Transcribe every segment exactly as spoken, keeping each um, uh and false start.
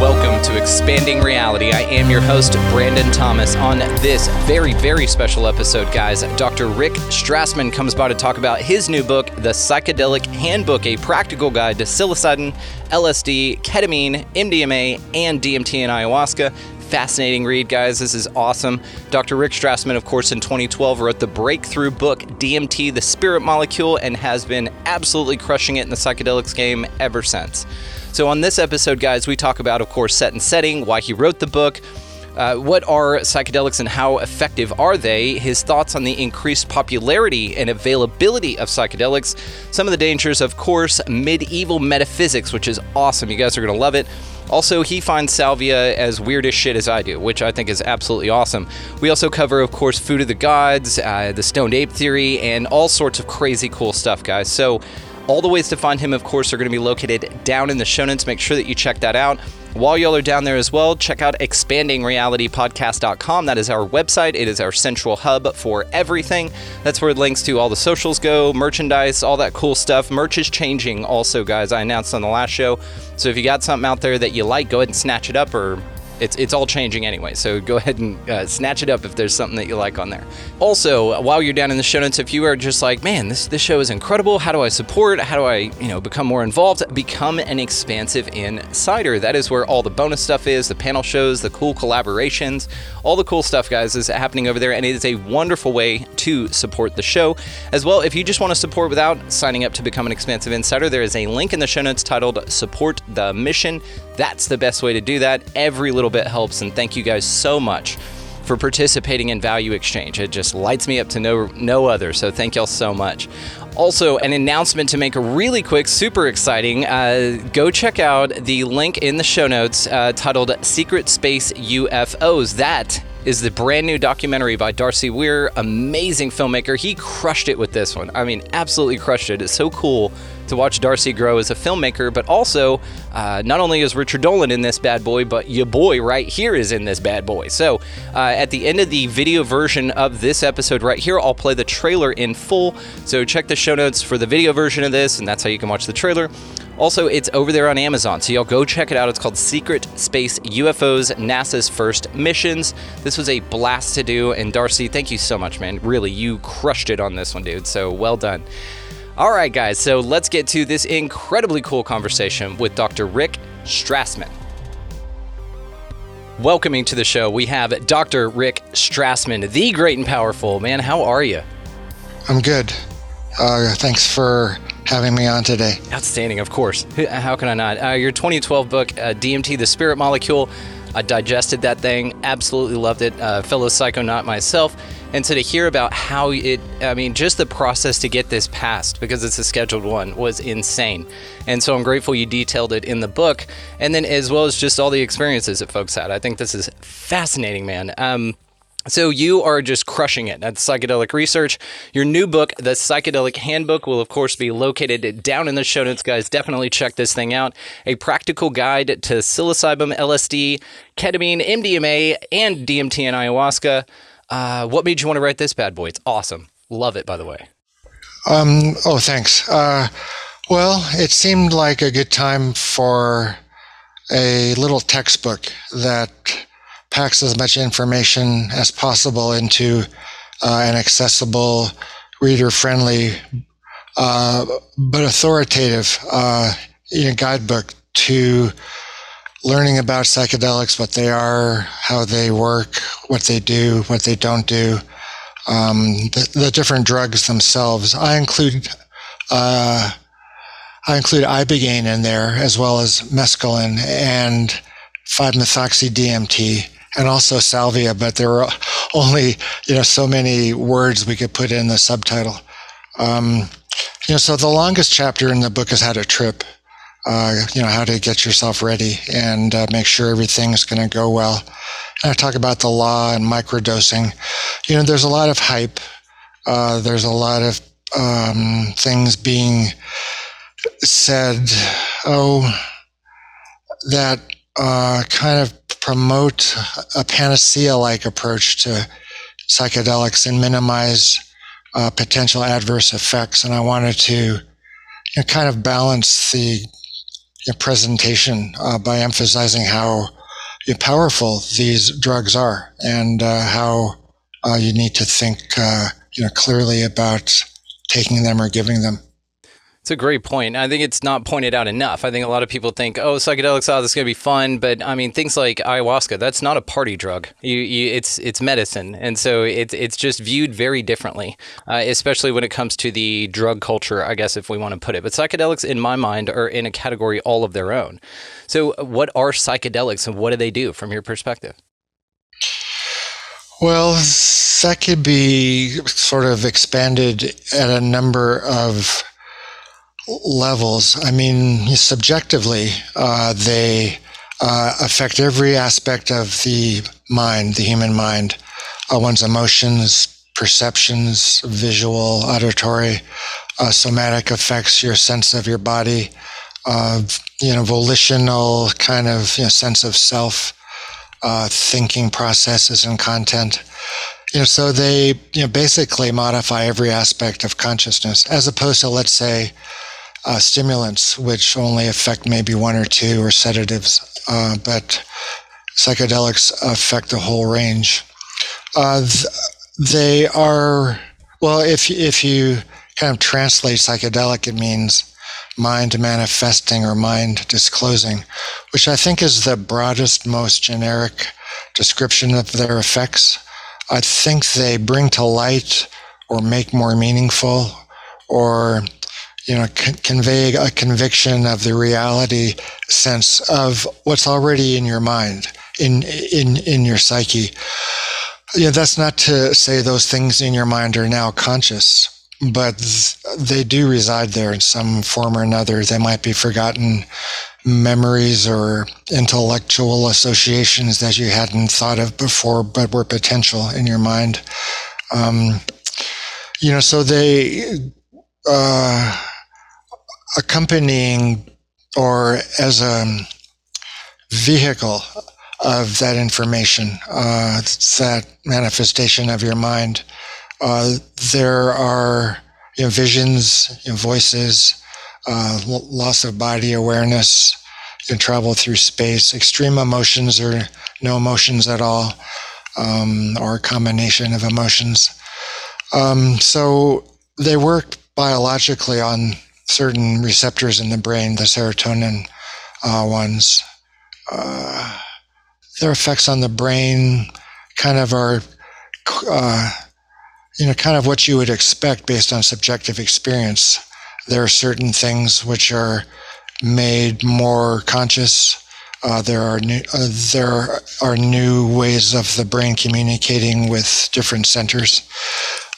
Welcome to Expanding Reality. I am your host, Brandon Thomas. On this very, very special episode, guys, Doctor Rick Strassman comes by to talk about his new book, The Psychedelic Handbook, a practical guide to psilocybin, L S D, ketamine, M D M A, and D M T and ayahuasca. Fascinating read, guys. This is awesome. Doctor Rick Strassman, of course, in twenty twelve wrote the breakthrough book, D M T: The Spirit Molecule, and has been absolutely crushing it in the psychedelics game ever since. So on this episode, guys, we talk about, of course, set and setting, why he wrote the book, uh, what are psychedelics and how effective are they, his thoughts on the increased popularity and availability of psychedelics, some of the dangers, of course, medieval metaphysics, which is awesome. You guys are going to love it. Also, he finds salvia as weird as shit as I do, which I think is absolutely awesome. We also cover, of course, Food of the Gods, uh, the Stoned Ape Theory, and all sorts of crazy cool stuff, guys. So all the ways to find him, of course, are going to be located down in the show notes. Make sure that you check that out. While y'all are down there as well, check out expanding reality podcast dot com. That is our website. It is our central hub for everything. That's where links to all the socials go, merchandise, all that cool stuff. Merch is changing also, guys. I announced on the last show. So if you got something out there that you like, go ahead and snatch it up, or It's it's all changing anyway, so go ahead and uh, snatch it up if there's something that you like on there. Also, while you're down in the show notes, if you are just like, man, this, this show is incredible, how do I support, how do I, you know, become more involved? Become an expansive insider. That is where all the bonus stuff is, the panel shows, the cool collaborations, all the cool stuff, guys, is happening over there, and it is a wonderful way to support the show. As well, if you just want to support without signing up to become an expansive insider, there is a link in the show notes titled Support the Mission. That's the best way to do that. Every little bit helps, and thank you guys so much for participating in Value Exchange. It just lights me up to no no other, so thank y'all so much. Also, an announcement to make really quick, super exciting. Uh, go check out the link in the show notes uh, titled Secret Space U F Os. That is the brand new documentary by Darcy Weir, amazing filmmaker. He crushed it with this one. I mean, absolutely crushed it. It's so cool to watch Darcy grow as a filmmaker, but also uh, not only is Richard Dolan in this bad boy, but your boy right here is in this bad boy. So uh, at the end of the video version of this episode right here, I'll play the trailer in full. So check the show notes for the video version of this, and that's how you can watch the trailer. Also, it's over there on Amazon, so y'all go check it out. It's called Secret Space U F Os, NASA's First Missions. This was a blast to do, and Darcy, thank you so much, man. Really, you crushed it on this one, dude, so well done. All right, guys, so let's get to this incredibly cool conversation with Doctor Rick Strassman. Welcoming to the show, we have Doctor Rick Strassman, the great and powerful. Man, how are you? I'm good. Uh, thanks for having me on today. Outstanding, of course. How can I not? Uh, your twenty twelve book, uh, D M T, The Spirit Molecule, I digested that thing, absolutely loved it, uh, fellow psychonaut myself. And so to hear about how it, I mean, just the process to get this passed, because it's a scheduled one, was insane. And so I'm grateful you detailed it in the book, and then as well as just all the experiences that folks had. I think this is fascinating, man. Um, so you are just crushing it at psychedelic research. Your new book, The Psychedelic Handbook, will of course be located down in the show notes, guys. Definitely check this thing out. A practical guide to psilocybin, L S D, ketamine, M D M A, and D M T and ayahuasca. Uh, what made you want to write this bad boy? It's awesome. Love it, by the way. Um, oh, thanks. Uh, well, it seemed like a good time for a little textbook that packs as much information as possible into uh, an accessible, reader-friendly, uh, but authoritative uh, you know, guidebook to learning about psychedelics, what they are, how they work, what they do, what they don't do, um, the, the different drugs themselves. I include uh, I include Ibogaine in there, as well as mescaline and five methoxy D M T, and also salvia, but there were only, you know, so many words we could put in the subtitle. Um, you know, so the longest chapter in the book is how to trip, uh, you know, how to get yourself ready and uh, make sure everything's going to go well. And I talk about the law and microdosing. You know, there's a lot of hype. Uh, there's a lot of um, things being said, oh, that uh, kind of promote a panacea-like approach to psychedelics and minimize uh, potential adverse effects. And I wanted to, you know, kind of balance the, you know, presentation uh, by emphasizing how, you know, powerful these drugs are and uh, how uh, you need to think uh, you know, clearly about taking them or giving them. It's a great point. I think it's not pointed out enough. I think a lot of people think, oh, psychedelics, oh, this is going to be fun. But I mean, things like ayahuasca, that's not a party drug. You, you, it's it's medicine. And so it, it's just viewed very differently, uh, especially when it comes to the drug culture, I guess, if we want to put it. But psychedelics, in my mind, are in a category all of their own. So what are psychedelics and what do they do from your perspective? Well, that could be sort of expanded at a number of levels. I mean, subjectively, uh, they uh, affect every aspect of the mind, the human mind, uh, one's emotions, perceptions, visual, auditory, uh, somatic effects, your sense of your body, uh, you know, volitional kind of, you know, sense of self, uh, thinking processes and content. You know, so they, you know, basically modify every aspect of consciousness, as opposed to, let's say, Uh, stimulants, which only affect maybe one or two, or sedatives, uh, but psychedelics affect the whole range. Uh, th- they are, well, if, if you kind of translate psychedelic, it means mind manifesting or mind disclosing, which I think is the broadest, most generic description of their effects. I think they bring to light or make more meaningful or you know, con- convey a conviction of the reality sense of what's already in your mind, in in in your psyche. You know, that's not to say those things in your mind are now conscious, but th- they do reside there in some form or another. They might be forgotten memories or intellectual associations that you hadn't thought of before, but were potential in your mind. Um, you know, so they uh accompanying or as a vehicle of that information, uh, that manifestation of your mind. Uh, there are, you know, visions, you know, voices, uh, l- loss of body awareness, you know, travel through space, extreme emotions or no emotions at all, um, or a combination of emotions. Um, so they work biologically on certain receptors in the brain, the serotonin uh, ones. Uh, their effects on the brain kind of are, uh, you know, kind of what you would expect based on subjective experience. There are certain things which are made more conscious. Uh, there are new, uh, there are new ways of the brain communicating with different centers.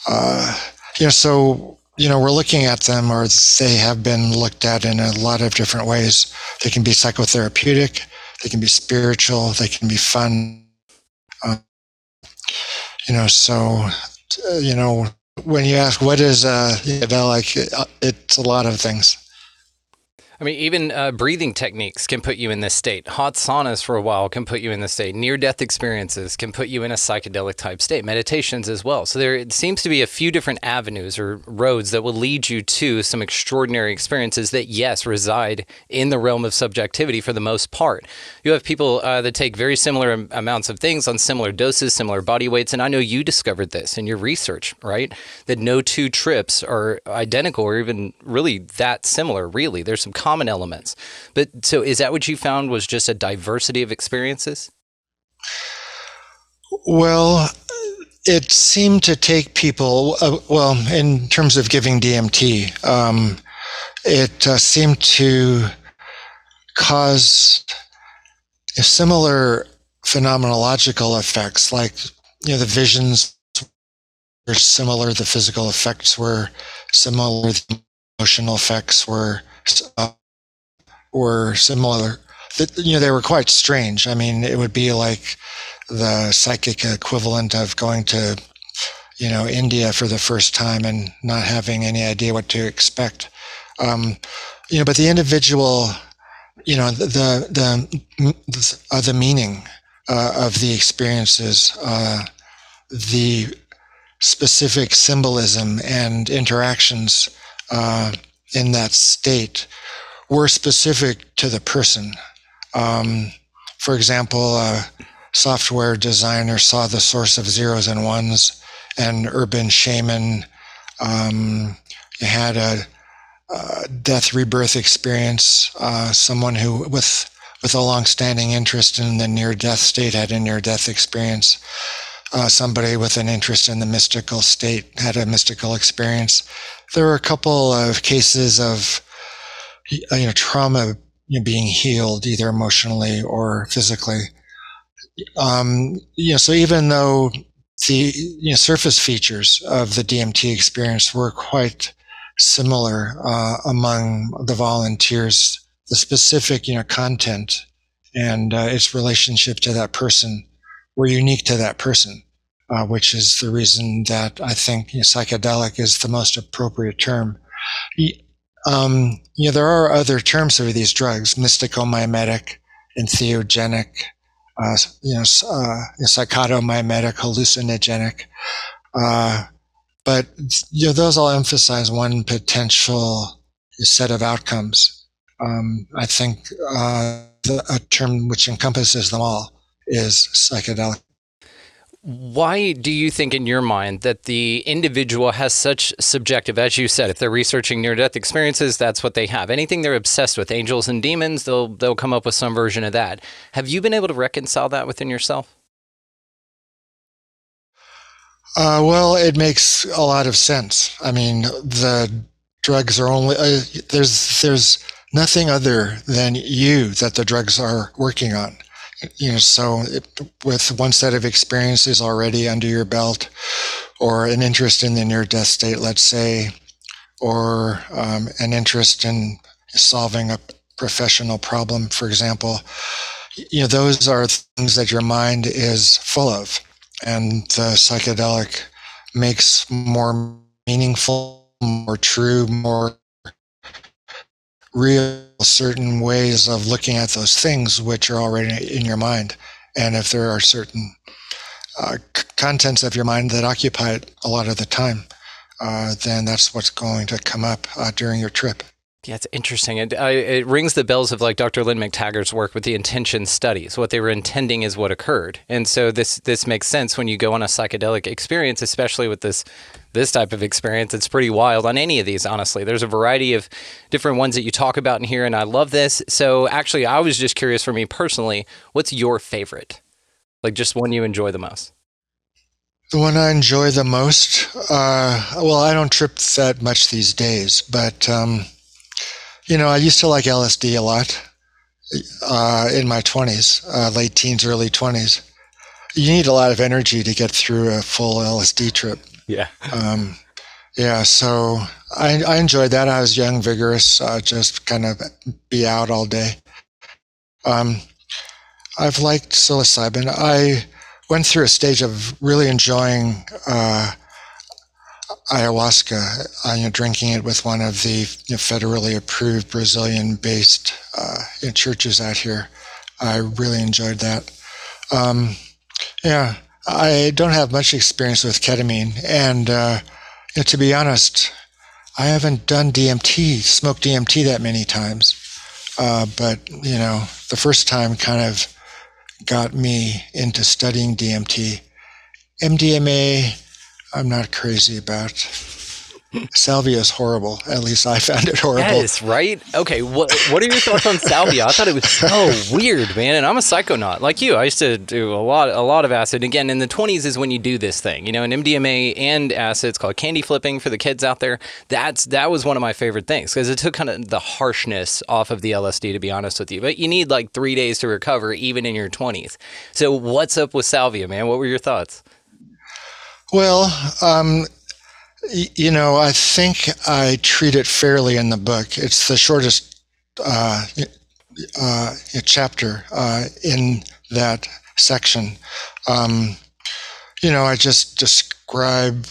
Uh, you know, so. You know, we're looking at them, or they have been looked at in a lot of different ways. They can be psychotherapeutic, they can be spiritual, they can be fun. Uh, you know, so, uh, you know, when you ask what is uh, psychedelic, it, it's a lot of things. I mean, even uh, breathing techniques can put you in this state. Hot saunas for a while can put you in this state. Near-death experiences can put you in a psychedelic-type state. Meditations as well. So there it seems to be a few different avenues or roads that will lead you to some extraordinary experiences that, yes, reside in the realm of subjectivity for the most part. You have people uh, that take very similar am- amounts of things on similar doses, similar body weights, and I know you discovered this in your research, right? That no two trips are identical or even really that similar, really. There's some common elements. But so is that what you found was just a diversity of experiences? Well, it seemed to take people, uh, well, in terms of giving D M T, um, it uh, seemed to cause similar phenomenological effects, like, you know, the visions were similar, the physical effects were similar, the emotional effects were uh, were similar. That, you know, they were quite strange. I mean, it would be like the psychic equivalent of going to, you know, India for the first time and not having any idea what to expect. Um, you know, but the individual, you know, the the the, uh, the meaning uh, of the experiences, uh, the specific symbolism and interactions uh, in that state were specific to the person. Um, for example, a software designer saw the source of zeros and ones. An urban shaman um, had a, a death rebirth experience. Uh, someone who, with with a long-standing interest in the near-death state, had a near-death experience. Uh, somebody with an interest in the mystical state had a mystical experience. There were a couple of cases of, you know, trauma being healed, either emotionally or physically. Um, you know, so even though the, you know, surface features of the D M T experience were quite similar uh, among the volunteers, the specific, you know, content and uh, its relationship to that person were unique to that person, uh, which is the reason that I think, you know, psychedelic is the most appropriate term. Um, you know, there are other terms for these drugs: mystico mimetic and entheogenic. Uh, you know, uh, psychotomimetic, hallucinogenic, uh, but you know, those all emphasize one potential set of outcomes. Um, I think uh, the, a term which encompasses them all is psychedelic. Why do you think, in your mind, that the individual has such subjective, as you said, if they're researching near-death experiences, that's what they have. Anything they're obsessed with, angels and demons, they'll they'll come up with some version of that. Have you been able to reconcile that within yourself? Uh, well, it makes a lot of sense. I mean, the drugs are only uh, there's there's nothing other than you that the drugs are working on. You know, so it, with one set of experiences already under your belt, or an interest in the near-death state, let's say, or um, an interest in solving a professional problem, for example, you know, those are things that your mind is full of, and the psychedelic makes more meaningful, more true, more real certain ways of looking at those things which are already in your mind. And if there are certain uh, c- contents of your mind that occupy it a lot of the time, uh, then that's what's going to come up uh, during your trip. Yeah, it's interesting. It, uh, it rings the bells of like Doctor Lynn McTaggart's work with the intention studies. What they were intending is what occurred. And so this this makes sense when you go on a psychedelic experience, especially with this this type of experience. It's pretty wild on any of these, honestly. There's a variety of different ones that you talk about in here, and I love this. So actually, I was just curious, for me personally, what's your favorite? Like, just one you enjoy the most? The one I enjoy the most? Uh, well, I don't trip that much these days, but... Um You know, I used to like L S D a lot uh, in my twenties, uh, late teens, early twenties. You need a lot of energy to get through a full L S D trip. Yeah. Um, yeah, so I, I enjoyed that. I was young, vigorous, uh, just kind of be out all day. Um, I've liked psilocybin. I went through a stage of really enjoying uh ayahuasca, uh, you know, drinking it with one of the, you know, federally approved Brazilian-based uh, you know, churches out here. I really enjoyed that. Um, yeah, I don't have much experience with ketamine, and uh, you know, to be honest, I haven't done D M T, smoked D M T that many times. Uh, but you know, the first time kind of got me into studying D M T. M D M A. I'm not crazy about. Salvia is horrible. At least I found it horrible. Yes, right? Okay, what what are your thoughts on salvia? I thought it was so weird, man. And I'm a psychonaut like you. I used to do a lot a lot of acid. Again, in the twenties is when you do this thing. You know, an M D M A and acid. It's called candy flipping for the kids out there. That's That was one of my favorite things because it took kind of the harshness off of the L S D, to be honest with you. But you need like three days to recover even in your twenties. So what's up with salvia, man? What were your thoughts? Well, um... you know, I think I treat it fairly in the book. It's the shortest uh, uh, chapter uh, in that section. Um, you know, I just describe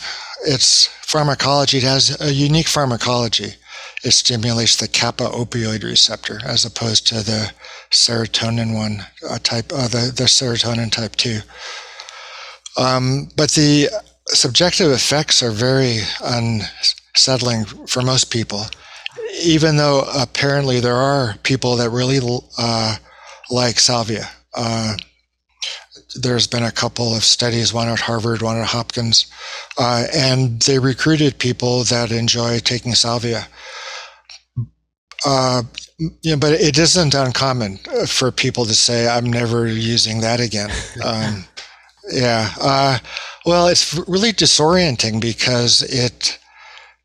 its pharmacology. It has a unique pharmacology. It stimulates the kappa opioid receptor as opposed to the serotonin one uh, type, uh, the, the serotonin type two. Um, but the subjective effects are very unsettling for most people, even though apparently there are people that really uh, like salvia. Uh, there's been a couple of studies, one at Harvard, one at Hopkins, uh, and they recruited people that enjoy taking salvia. Uh, you know, but it isn't uncommon for people to say, I'm never using that again. Um, yeah. Uh, Well, it's really disorienting because it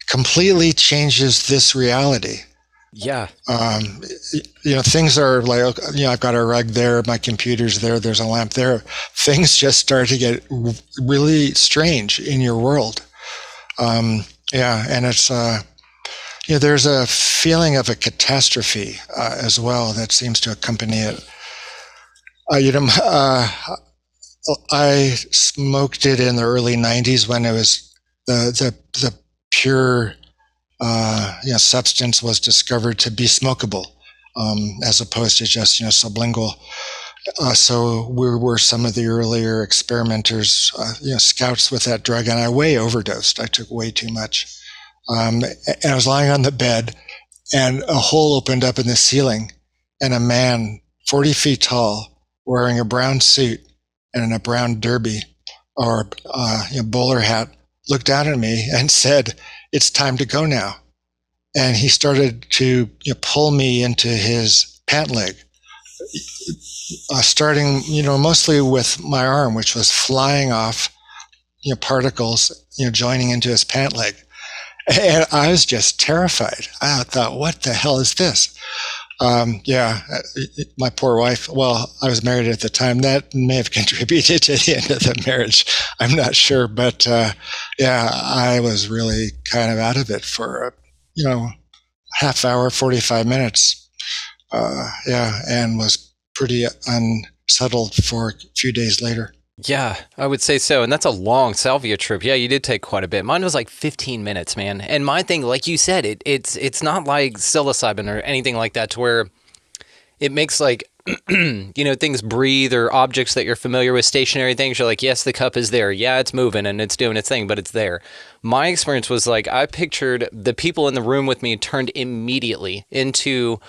completely changes this reality. Yeah. Um, you know, things are like, you know, I've got a rug there, my computer's there, there's a lamp there. Things just start to get really strange in your world. Um, yeah, and it's, uh, you know, there's a feeling of a catastrophe uh, as well that seems to accompany it. Uh, you know, uh, I smoked it in the early nineties when it was the the, the pure uh, you know, substance was discovered to be smokable, um, as opposed to just, you know, sublingual. Uh, so we were some of the earlier experimenters, uh, you know, scouts with that drug, and I way overdosed. I took way too much, um, and I was lying on the bed, and a hole opened up in the ceiling, and a man forty feet tall, wearing a brown suit and in a brown derby or uh, you know, bowler hat, looked down at me and said, "It's time to go now." And he started to, you know, pull me into his pant leg, uh, starting, you know, mostly with my arm, which was flying off, you know, particles, you know, joining into his pant leg. And I was just terrified. I thought, "What the hell is this?" Um, yeah, my poor wife. Well, I was married at the time. That may have contributed to the end of the marriage. I'm not sure, but uh, yeah, I was really kind of out of it for, you know, half hour, forty-five minutes. Uh, yeah, and was pretty unsettled for a few days later. Yeah, I would say so. And that's a long salvia trip. Yeah, you did take quite a bit. Mine was like fifteen minutes, man. And my thing, like you said, it it's it's not like psilocybin or anything like that to where it makes like, you know, things breathe or objects that you're familiar with, stationary things. You're like, yes, the cup is there. Yeah, it's moving and it's doing its thing, but it's there. My experience was like I pictured the people in the room with me turned immediately into,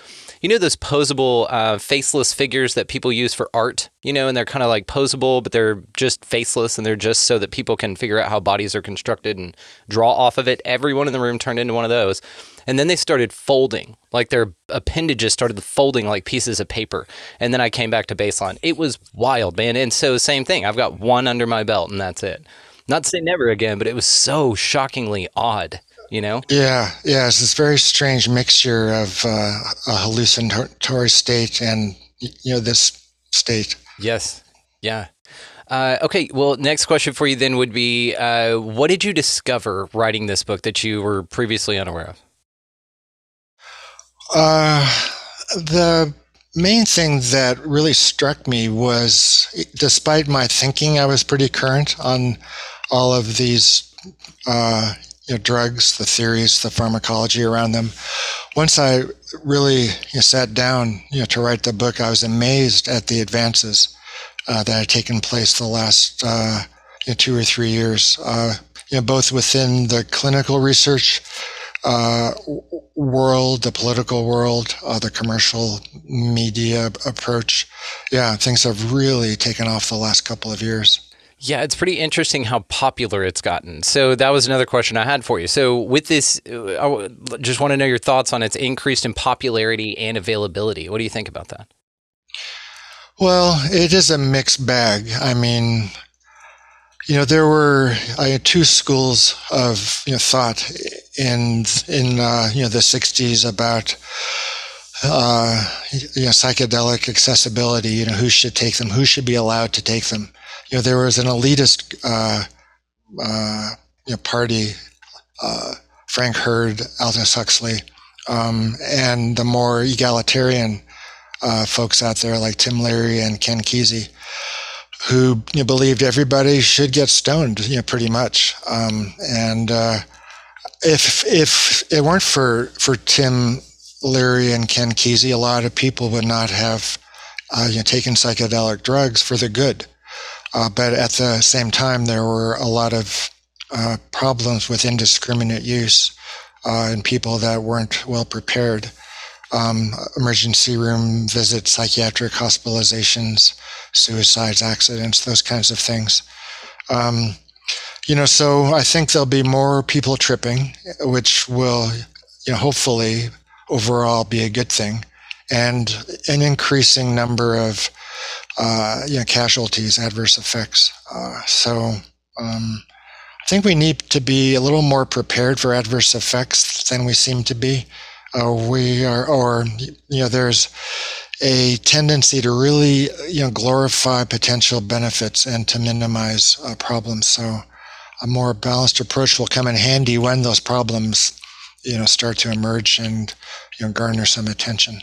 you know, those posable uh, faceless figures that people use for art, you know, and they're kind of like posable, but they're just faceless and they're just so that people can figure out how bodies are constructed and draw off of it. Everyone in the room turned into one of those. And then they started folding, like their appendages started folding like pieces of paper. And then I came back to baseline. It was wild, man. And so same thing. I've got one under my belt and that's it. Not to say never again, but it was so shockingly odd. You know? Yeah, yeah. It's this very strange mixture of uh, a hallucinatory state and, you know, this state. Yes. Yeah. Uh, okay. Well, next question for you then would be, uh, what did you discover writing this book that you were previously unaware of? Uh, the main thing that really struck me was, despite my thinking, I was pretty current on all of these uh you know, drugs, the theories, the pharmacology around them. Once I really, you know, sat down, you know, to write the book, I was amazed at the advances uh, that had taken place the last uh, you know, two or three years, uh, you know, both within the clinical research uh, world, the political world, uh, the commercial media approach. Yeah, things have really taken off the last couple of years. Yeah, it's pretty interesting how popular it's gotten. So that was another question I had for you. So with this, I just want to know your thoughts on its increased in popularity and availability. What do you think about that? Well, it is a mixed bag. I mean, you know, there were I had two schools of you know, thought in in uh, you know the sixties about uh, you know, psychedelic accessibility. You know, who should take them? Who should be allowed to take them? You know, there was an elitist uh, uh, you know, party, uh, Frank Hurd, Aldous Huxley, um, and the more egalitarian uh, folks out there like Tim Leary and Ken Kesey, who you know, believed everybody should get stoned, you know, pretty much. Um, and uh, if if it weren't for, for Tim Leary and Ken Kesey, a lot of people would not have uh, you know, taken psychedelic drugs for the good. Uh, but at the same time, there were a lot of uh, problems with indiscriminate use uh, in people that weren't well prepared. Um, emergency room visits, psychiatric hospitalizations, suicides, accidents, those kinds of things. Um, you know, so I think there'll be more people tripping, which will, you know, hopefully overall be a good thing, and an increasing number of Uh, you know, casualties, adverse effects. Uh, so um, I think we need to be a little more prepared for adverse effects than we seem to be. Uh, we are, or, you know, there's a tendency to really, you know, glorify potential benefits and to minimize uh, problems. So a more balanced approach will come in handy when those problems, you know, start to emerge and, you know, garner some attention.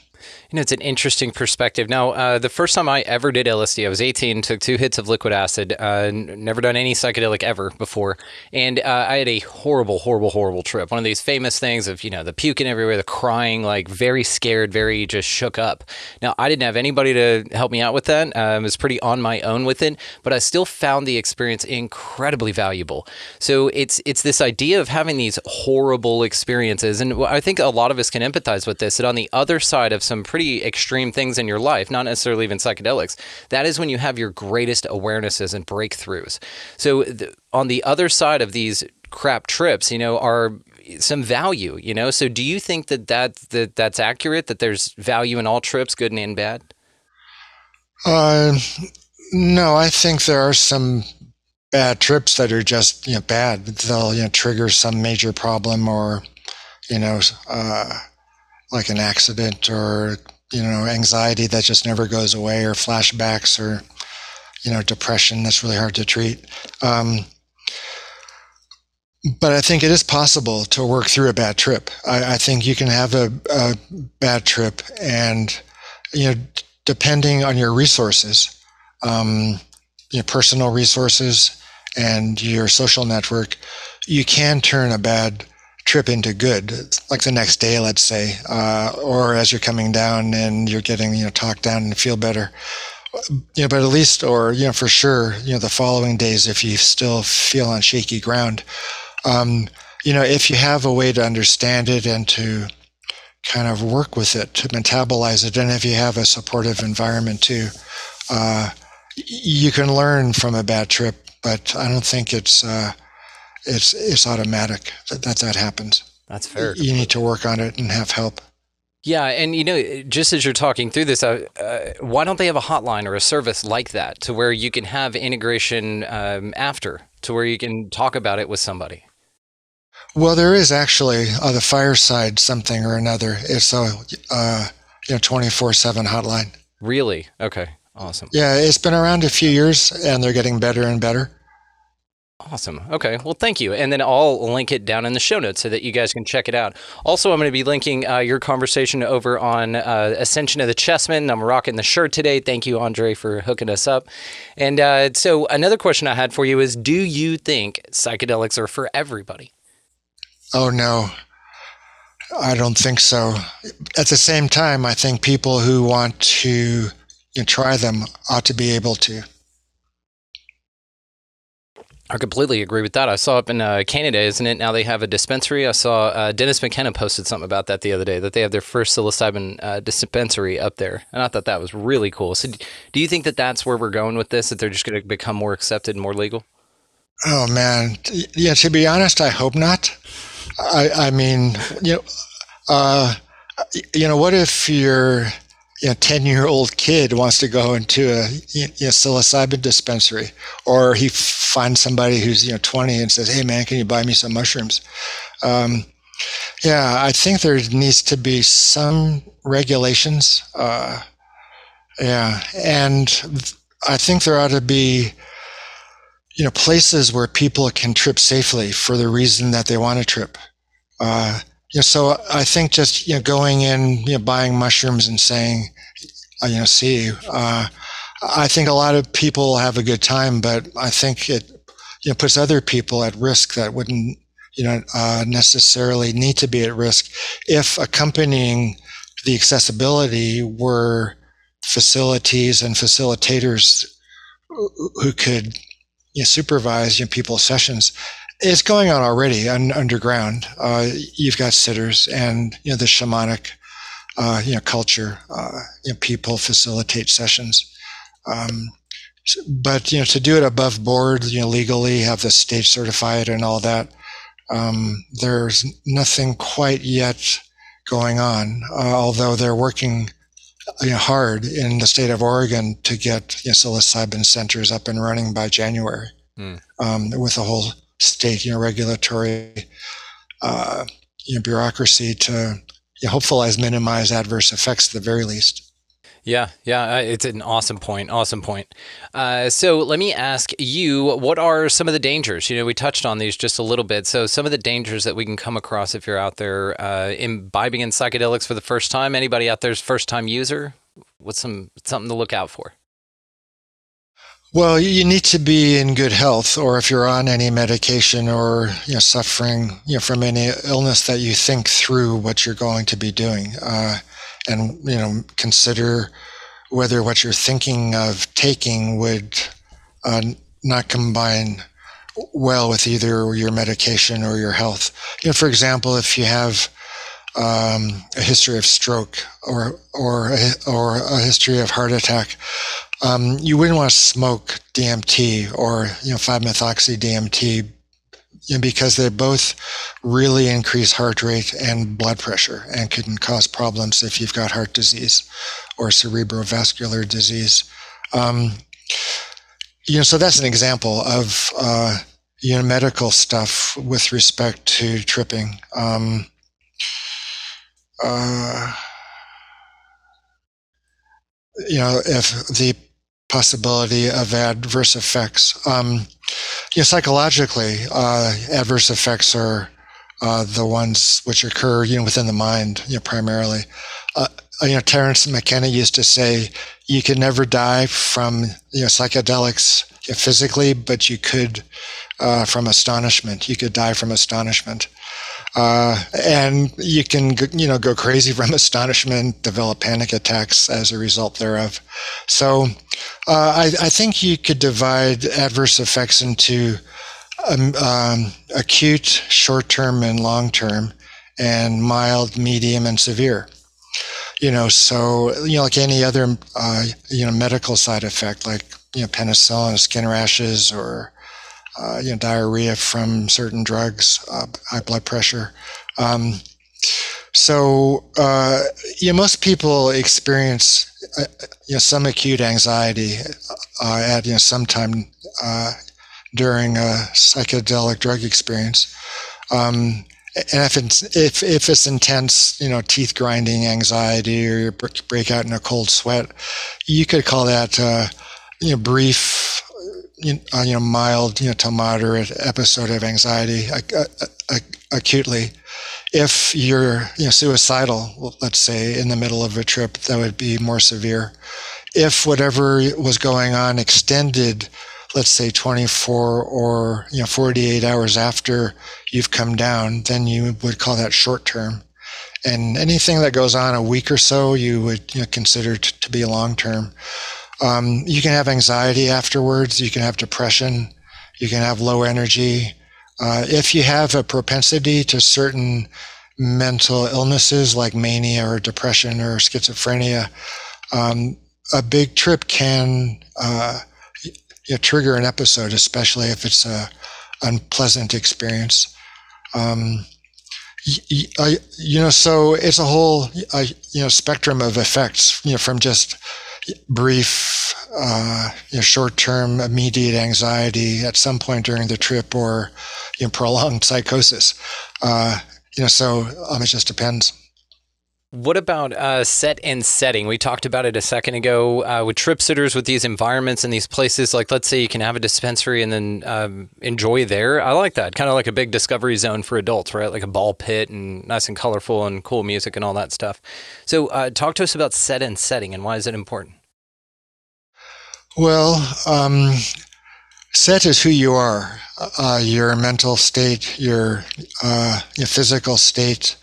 You know, it's an interesting perspective. Now, uh, the first time I ever did L S D, I was eighteen, took two hits of liquid acid, uh, n- never done any psychedelic ever before. And uh, I had a horrible, horrible, horrible trip. One of these famous things of, you know, the puking everywhere, the crying, like very scared, very just shook up. Now, I didn't have anybody to help me out with that. Um, I was pretty on my own with it, but I still found the experience incredibly valuable. So it's, it's this idea of having these horrible experiences. And I think a lot of us can empathize with this, that on the other side of some pretty extreme things in your life, not necessarily even psychedelics, that is when you have your greatest awarenesses and breakthroughs. So th- on the other side of these crap trips, you know, are some value, you know? So do you think that, that, that that's accurate, that there's value in all trips, good and bad? Uh, no, I think there are some bad trips that are just, you know, bad. They'll, you know, trigger some major problem or, you know, uh, like an accident or, you know, anxiety that just never goes away, or flashbacks, or, you know, depression that's really hard to treat. Um, but I think it is possible to work through a bad trip. I, I think you can have a, a bad trip and, you know, depending on your resources, um, your personal resources and your social network, you can turn a bad trip into good, like the next day, let's say, uh, or as you're coming down and you're getting, you know, talked down and feel better, you know, but at least, or, you know, for sure, you know, the following days, if you still feel on shaky ground, um, you know, if you have a way to understand it and to kind of work with it, to metabolize it, and if you have a supportive environment too, uh, you can learn from a bad trip, but I don't think it's, uh, It's it's automatic that, that that happens. That's fair. You need to work on it and have help. Yeah, and you know, just as you're talking through this, uh, uh, why don't they have a hotline or a service like that to where you can have integration um, after, to where you can talk about it with somebody? Well, there is actually uh, the Fireside something or another. It's a uh, you know twenty-four seven hotline. Really? Okay. Awesome. Yeah, it's been around a few years, and they're getting better and better. Awesome. Okay. Well, thank you. And then I'll link it down in the show notes so that you guys can check it out. Also, I'm going to be linking uh, your conversation over on uh, Ascension of the Chessmen. I'm rocking the shirt today. Thank you, Andre, for hooking us up. And uh, so another question I had for you is, do you think psychedelics are for everybody? Oh, no. I don't think so. At the same time, I think people who want to you know, try them ought to be able to. I completely agree with that. I saw up in uh, Canada, isn't it? Now they have a dispensary. I saw uh, Dennis McKenna posted something about that the other day, that they have their first psilocybin uh, dispensary up there. And I thought that was really cool. So do you think that that's where we're going with this, that they're just going to become more accepted and more legal? Oh, man. Yeah, to be honest, I hope not. I, I mean, you know, uh, you know, what if you're... a ten-year-old kid wants to go into a you know, psilocybin dispensary, or he finds somebody who's you know twenty and says, "Hey, man, can you buy me some mushrooms?" Um, yeah, I think there needs to be some regulations. Uh, yeah, and I think there ought to be you know places where people can trip safely for the reason that they want to trip. Uh, Yeah, so I think just you know going in, you know, buying mushrooms and saying, you know, see, uh, I think a lot of people have a good time, but I think it you know puts other people at risk that wouldn't you know uh, necessarily need to be at risk if accompanying the accessibility were facilities and facilitators who could you know, supervise you know, people's sessions. It's going on already un- underground. Uh, you've got sitters, and you know the shamanic, uh, you know culture. Uh, you know, people facilitate sessions, um, but you know to do it above board, you know legally, have the state certified and all that. Um, there's nothing quite yet going on, uh, although they're working you know, hard in the state of Oregon to get you know, psilocybin centers up and running by January, mm. um, with a whole state, you know, regulatory, uh, you know, bureaucracy to you know, hopefully minimize adverse effects at the very least. Yeah, yeah, it's an awesome point. Awesome point. Uh, so let me ask you, what are some of the dangers? You know, we touched on these just a little bit. So some of the dangers that we can come across if you're out there uh, imbibing in psychedelics for the first time. Anybody out there's first-time user? What's some something to look out for? Well, you need to be in good health, or if you're on any medication or you know, suffering you know, from any illness, that you think through what you're going to be doing, uh, and you know consider whether what you're thinking of taking would uh, not combine well with either your medication or your health. You know, for example, if you have um, a history of stroke or or or a history of heart attack. Um, you wouldn't want to smoke D M T or you know five methoxy D M T, you know, because they both really increase heart rate and blood pressure and can cause problems if you've got heart disease or cerebrovascular disease. Um, you know, so that's an example of uh, you know medical stuff with respect to tripping. Um, uh, you know, if the possibility of adverse effects. Um, you know, psychologically, uh, adverse effects are uh, the ones which occur, you know, within the mind, you know, primarily. Uh, you know, Terence McKenna used to say, you can never die from, you know, psychedelics physically, but you could uh, from astonishment. You could die from astonishment. Uh, and you can, you know, go crazy from astonishment, develop panic attacks as a result thereof. So uh, I, I think you could divide adverse effects into um, um, acute, short-term, and long-term, and mild, medium, and severe. You know, so, you know, like any other, uh, you know, medical side effect, like, you know, penicillin, skin rashes, or Uh, you know, diarrhea from certain drugs, uh, high blood pressure. Um, so, uh, you know, most people experience, uh, you know, some acute anxiety uh, at, you know, sometime uh, during a psychedelic drug experience. Um, and if it's, if, if it's intense, you know, teeth grinding anxiety, or you break out in a cold sweat, you could call that, uh, you know, brief, You know, mild, you know, to moderate episode of anxiety uh, uh, acutely. If you're, you know, suicidal, let's say, in the middle of a trip, that would be more severe. If whatever was going on extended, let's say, twenty-four or, you know, forty-eight hours after you've come down, then you would call that short term. And anything that goes on a week or so, you would you know, consider t- to be long term. Um, you can have anxiety afterwards. You can have depression. You can have low energy. Uh, if you have a propensity to certain mental illnesses like mania or depression or schizophrenia, um, a big trip can uh, you know, trigger an episode, especially if it's a unpleasant experience. Um, I, you know, so it's a whole uh, you know spectrum of effects. You know, from just brief, uh, you know, short-term, immediate anxiety at some point during the trip, or you know, prolonged psychosis. Uh, you know, so um, it just depends. What about uh, set and setting? We talked about it a second ago uh, with trip sitters, with these environments and these places. Like, let's say you can have a dispensary and then um, enjoy there. I like that. Kind of like a big discovery zone for adults, right? Like a ball pit and nice and colorful and cool music and all that stuff. So uh, talk to us about set and setting and why is it important? Well, um, set is who you are, uh, your mental state, your, uh, your physical state,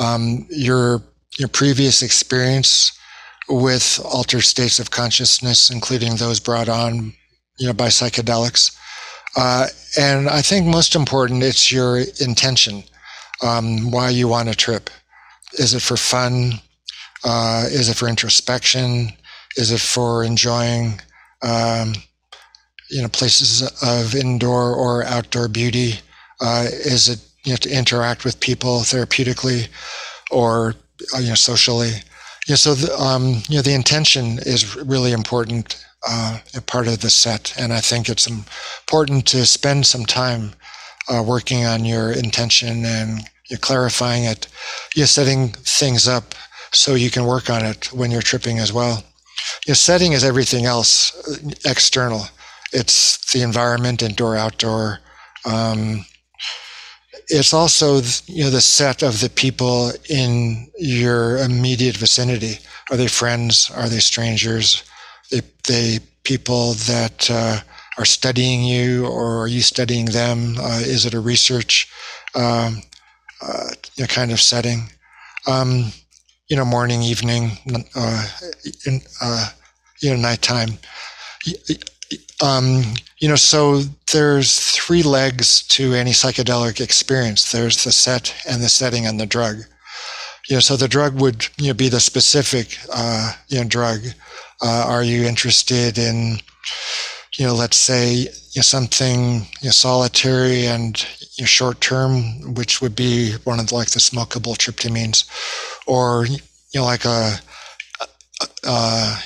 um, your your previous experience with altered states of consciousness, including those brought on, you know, by psychedelics. Uh, and I think most important, it's your intention, um, why you want a trip. Is it for fun? Uh, is it for introspection? Is it for enjoying, um, you know, places of indoor or outdoor beauty? Uh, is it, you know, to interact with people therapeutically or you know, socially. Yeah, so the, um, you know, the intention is really important, uh, a part of the set. And I think it's important to spend some time uh, working on your intention and you're clarifying it. You're setting things up so you can work on it when you're tripping as well. Your setting is everything else external. It's the environment, indoor, outdoor. Um, It's also, you know, the set of the people in your immediate vicinity. Are they friends? Are they strangers? Are they people that uh, are studying you, or are you studying them? Uh, is it a research um, uh, kind of setting? Um, you know, morning, evening, uh, in, uh, you know, nighttime. Um, you know, so there's three legs to any psychedelic experience. There's the set and the setting and the drug. You know, so the drug would, you know, be the specific, uh, you know, drug. Uh, are you interested in, you know, let's say you know, something you know, solitary and you know, short-term, which would be one of like the smokable tryptamines, or you know, like a. Uh,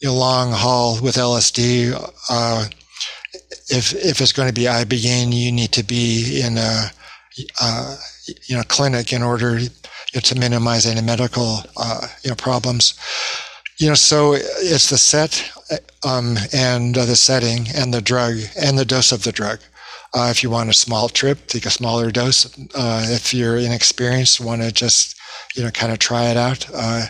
Your long haul with L S D, uh, if if it's going to be Ibogaine, you need to be in a uh, you know clinic in order to minimize any medical uh, you know problems. You know, so it's the set um, and uh, the setting and the drug and the dose of the drug. Uh, if you want a small trip, take a smaller dose. Uh, if you're inexperienced, want to just you know kind of try it out. Uh,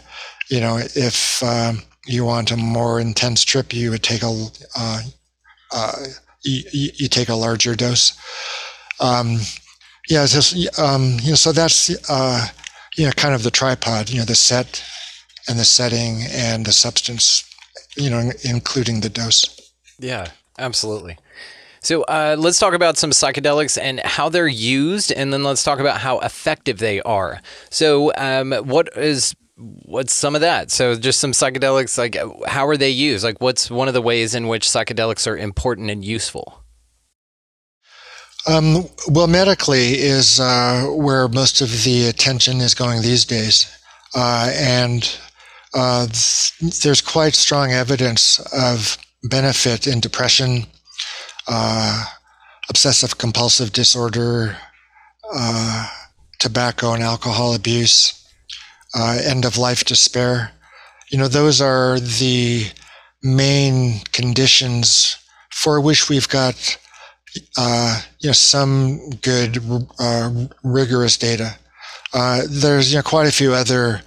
you know, if um, you want a more intense trip, you would take a uh, uh, you, you take a larger dose. Um, yeah, it's just, um, you know, so that's uh, you know kind of the tripod, you know, the set and the setting and the substance, you know, including the dose. Yeah, absolutely. So uh, let's talk about some psychedelics and how they're used, and then let's talk about how effective they are. So, um, what is What's some of that? So just some psychedelics, like how are they used? Like what's one of the ways in which psychedelics are important and useful? Um, well, medically is uh, where most of the attention is going these days. Uh, and uh, th there's quite strong evidence of benefit in depression, uh, obsessive compulsive disorder, uh, tobacco and alcohol abuse, Uh, end-of-life despair. You know, those are the main conditions for which we've got, uh, you know, some good, uh, rigorous data. Uh, there's, you know, quite a few other,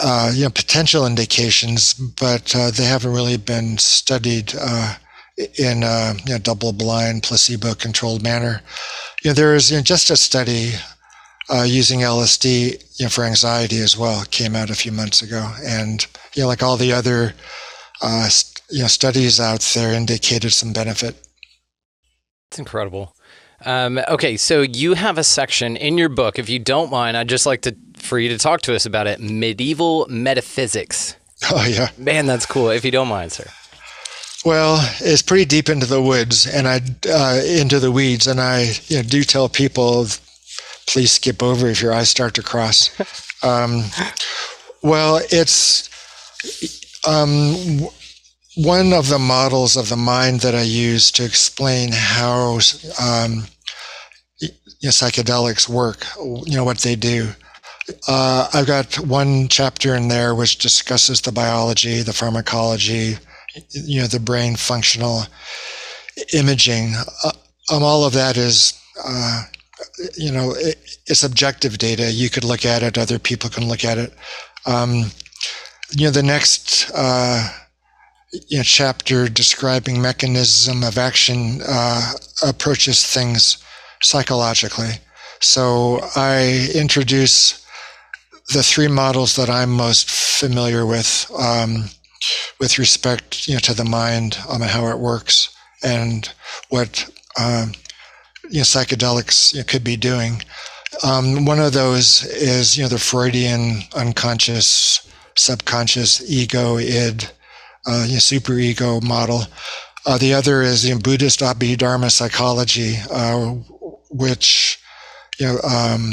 uh, you know, potential indications, but uh, they haven't really been studied uh, in a you know, double-blind, placebo-controlled manner. You know, there is you know, just a study Uh, using L S D you know, for anxiety as well. It came out a few months ago, and you know, like all the other uh, st you know, studies out there, indicated some benefit. It's incredible. Um, okay, so you have a section in your book. If you don't mind, I'd just like to for you to talk to us about it. Medieval metaphysics. Oh, yeah. Man, that's cool. If you don't mind, sir. Well, it's pretty deep into the woods and I uh, into the weeds, and I you know, do tell people, please skip over if your eyes start to cross. Um, well, it's um, one of the models of the mind that I use to explain how um, you know, psychedelics work. You know what they do. Uh, I've got one chapter in there which discusses the biology, the pharmacology, you know, the brain functional imaging. Uh, um, all of that is, uh, you know, it, it's objective data. You could look at it. Other people can look at it. Um, you know, the next uh, you know, chapter describing mechanism of action uh, approaches things psychologically. So I introduce the three models that I'm most familiar with, um, with respect, you know, to the mind, um, and how it works, and what um, you know, psychedelics you know, could be doing. Um, one of those is, you know, the Freudian unconscious, subconscious, ego, id, uh, you know, superego model. Uh, the other is the you know, Buddhist Abhidharma psychology, uh, which you know, um,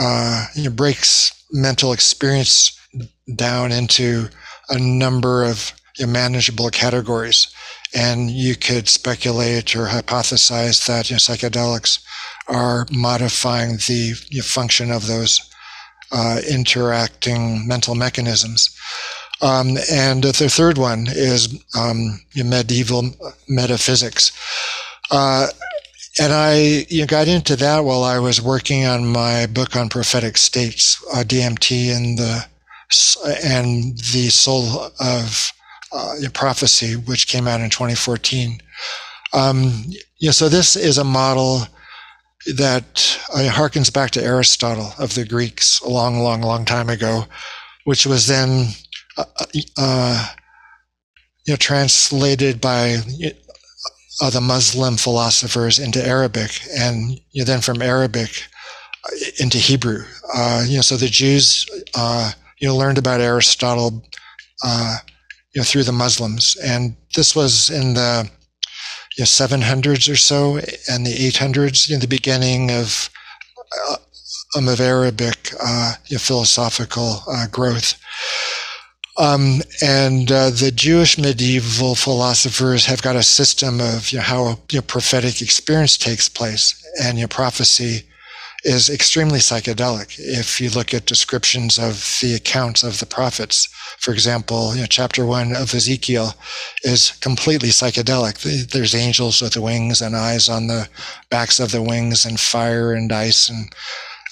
uh, you know, breaks mental experience down into a number of you know, manageable categories, and you could speculate or hypothesize that you know, psychedelics are modifying the you know, function of those uh, interacting mental mechanisms. Um, and the third one is um, you know, medieval metaphysics. Uh, And I you know, got into that while I was working on my book on prophetic states, uh, D M T and the and the soul of uh, prophecy, which came out in twenty fourteen. Um, you know, so this is a model that uh, harkens back to Aristotle of the Greeks a long, long, long time ago, which was then uh, uh, you know, translated by. You know, Uh, the Muslim philosophers into Arabic, and you know, then from Arabic into Hebrew. Uh, you know, so the Jews, uh, you know, learned about Aristotle, uh, you know, through the Muslims, and this was in the you know, seven hundreds or so, and the eight hundreds, you know, the beginning of uh, um, of Arabic uh, you know, philosophical uh, growth. Um, and uh, the Jewish medieval philosophers have got a system of you know, how you know, prophetic experience takes place, and your prophecy is extremely psychedelic. If you look at descriptions of the accounts of the prophets, for example, you know, chapter one of Ezekiel is completely psychedelic. There's angels with wings and eyes on the backs of the wings, and fire and ice, and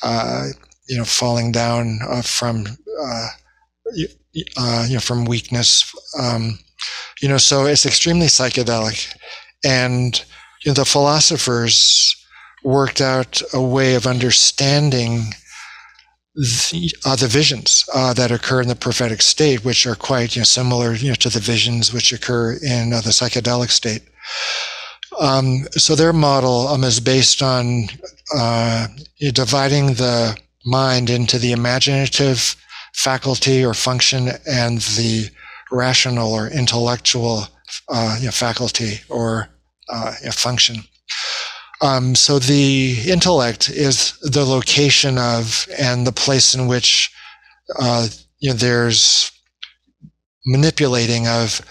uh, you know, falling down uh, from. Uh, you, Uh, you know, from weakness, um, you know, so it's extremely psychedelic, and you know, the philosophers worked out a way of understanding the, uh, the visions uh, that occur in the prophetic state, which are quite you know, similar you know, to the visions which occur in uh, the psychedelic state. Um, so their model um, is based on uh, you know, dividing the mind into the imaginative faculty or function and the rational or intellectual uh, you know, faculty or uh, you know, function. Um, so the intellect is the location of and the place in which uh, you know, there's manipulating of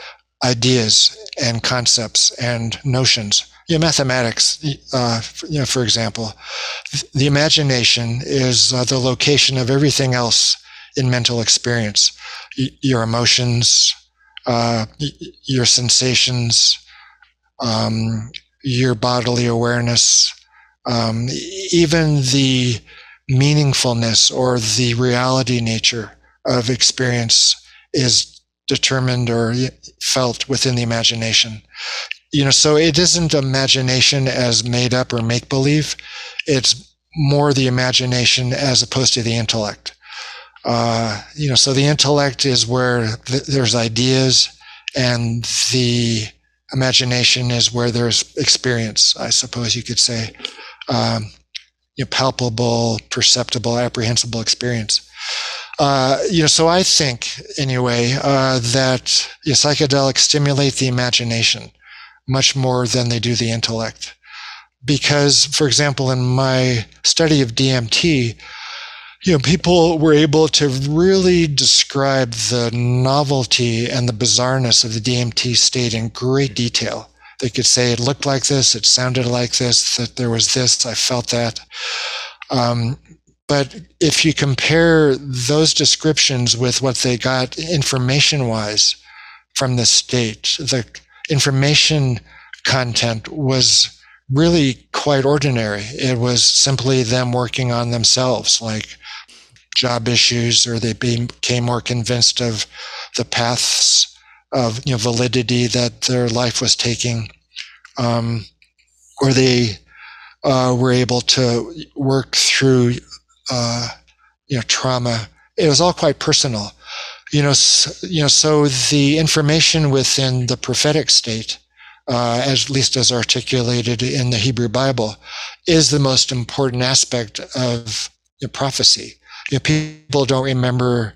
ideas and concepts and notions. You know, mathematics, uh, you know, for example, the imagination is uh, the location of everything else in mental experience, your emotions, uh, your sensations, um, your bodily awareness, um, even the meaningfulness or the reality nature of experience is determined or felt within the imagination. You know, so it isn't imagination as made up or make believe. It's more the imagination as opposed to the intellect. Uh, you know, so the intellect is where th- there's ideas, and the imagination is where there's experience, I suppose you could say, um, you know, palpable, perceptible, apprehensible experience. Uh, you know, so I think anyway uh, that you know, psychedelics stimulate the imagination much more than they do the intellect, because, for example, in my study of D M T, you know, people were able to really describe the novelty and the bizarreness of the D M T state in great detail. They could say it looked like this, it sounded like this, that there was this, I felt that. Um, but if you compare those descriptions with what they got information-wise from the state, the information content was really quite ordinary. It was simply them working on themselves, like job issues, or they became more convinced of the paths of, you know, validity that their life was taking, um, or they uh, were able to work through, uh, you know, trauma. It was all quite personal, you know. So, you know, so the information within the prophetic state, Uh, as, at least as articulated in the Hebrew Bible, is the most important aspect of the prophecy. You know, people don't remember,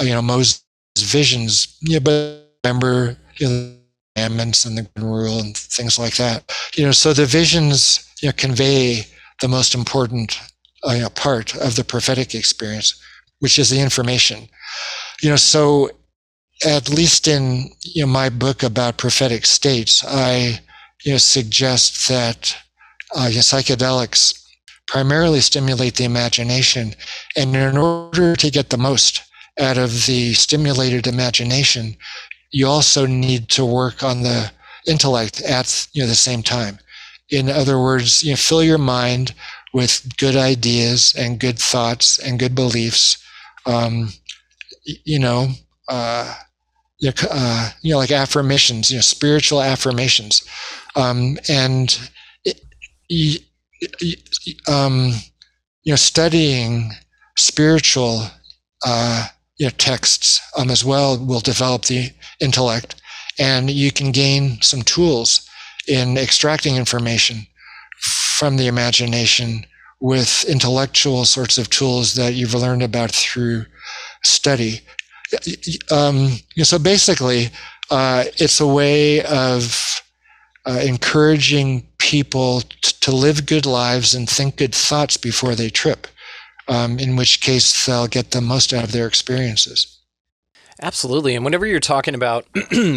you know, Moses' visions, you know, but remember, you know, the commandments and the rule and things like that. You know, so the visions, you know, convey the most important uh, you know, part of the prophetic experience, which is the information. You know, so at least in, you know, my book about prophetic states, I, you know, suggest that uh, you know, psychedelics primarily stimulate the imagination, and in order to get the most out of the stimulated imagination, you also need to work on the intellect at, you know, the same time. In other words, you know, fill your mind with good ideas and good thoughts and good beliefs. Um, you know. Uh, you know, uh, you know, like affirmations, you know, spiritual affirmations, um, and it, it, it, um, you know, studying spiritual, uh, you know, texts um, as well will develop the intellect, and you can gain some tools in extracting information from the imagination with intellectual sorts of tools that you've learned about through study. Um, you know, so basically, uh, it's a way of uh, encouraging people t to live good lives and think good thoughts before they trip, um, in which case they'll get the most out of their experiences. Absolutely. And whenever you're talking about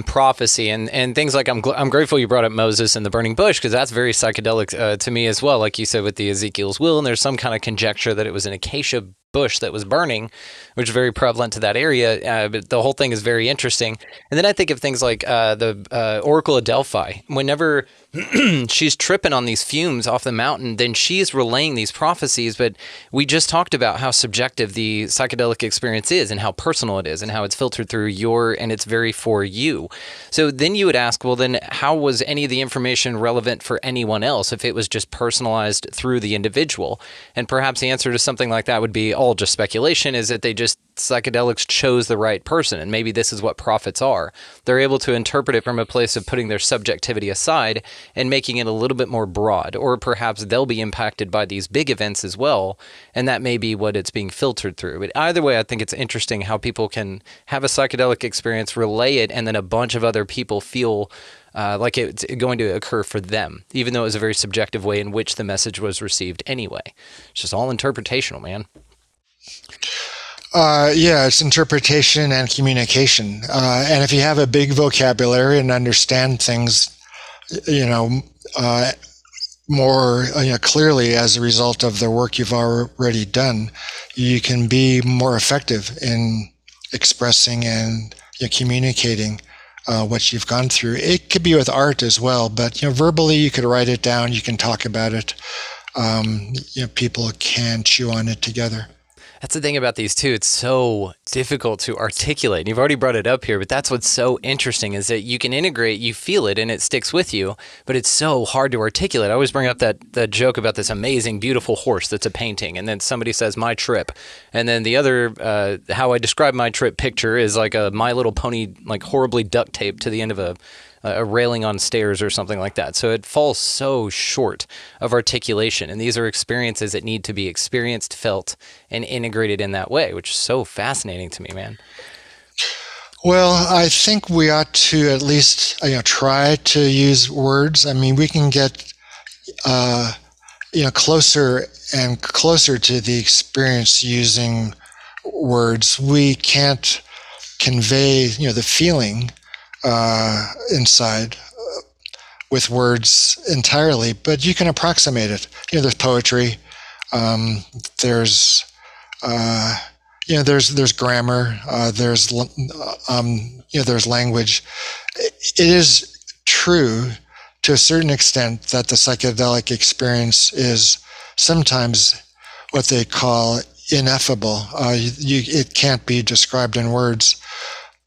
prophecy and, and things like, I'm, gl I'm grateful you brought up Moses and the burning bush, because that's very psychedelic uh, to me as well, like you said with the Ezekiel's will, and there's some kind of conjecture that it was an acacia bush that was burning, which is very prevalent to that area, uh, but the whole thing is very interesting. And then I think of things like uh, the uh, Oracle of Delphi. Whenever she's tripping on these fumes off the mountain, then she's relaying these prophecies, but we just talked about how subjective the psychedelic experience is and how personal it is and how it's filtered through your, and it's very for you. So then you would ask, well, then how was any of the information relevant for anyone else if it was just personalized through the individual? And perhaps the answer to something like that would be all just speculation, is that they just, psychedelics chose the right person, and maybe this is what prophets are. They're able to interpret it from a place of putting their subjectivity aside and making it a little bit more broad, or perhaps they'll be impacted by these big events as well, and that may be what it's being filtered through. But either way, I think it's interesting how people can have a psychedelic experience, relay it, and then a bunch of other people feel uh, like it's going to occur for them, even though it was a very subjective way in which the message was received anyway. It's just all interpretational, man. Uh, yeah, it's interpretation and communication. Uh, and if you have a big vocabulary and understand things, you know, uh, more you know, clearly as a result of the work you've already done, you can be more effective in expressing and you know, communicating uh, what you've gone through. It could be with art as well, but you know, verbally you could write it down, you can talk about it. Um, you know, people can chew on it together. That's the thing about these two. It's so difficult to articulate. And you've already brought it up here, but that's what's so interesting is that you can integrate, you feel it and it sticks with you, but it's so hard to articulate. I always bring up that, that joke about this amazing, beautiful horse that's a painting. And then somebody says, my trip. And then the other, uh, how I describe my trip picture is like a My Little Pony, like horribly duct taped to the end of a, a railing on stairs or something like that. So it falls so short of articulation. And these are experiences that need to be experienced, felt, and integrated in that way, which is so fascinating to me, man. Well, I think we ought to at least, you know, try to use words. I mean, we can get, uh, you know, closer and closer to the experience using words. We can't convey, you know, the feeling Uh, inside uh, with words entirely, but you can approximate it. You know, there's poetry, um, there's uh, you know, there's there's grammar, uh, there's um, you know, there's language. It is true to a certain extent that the psychedelic experience is sometimes what they call ineffable. Uh, you, it can't be described in words,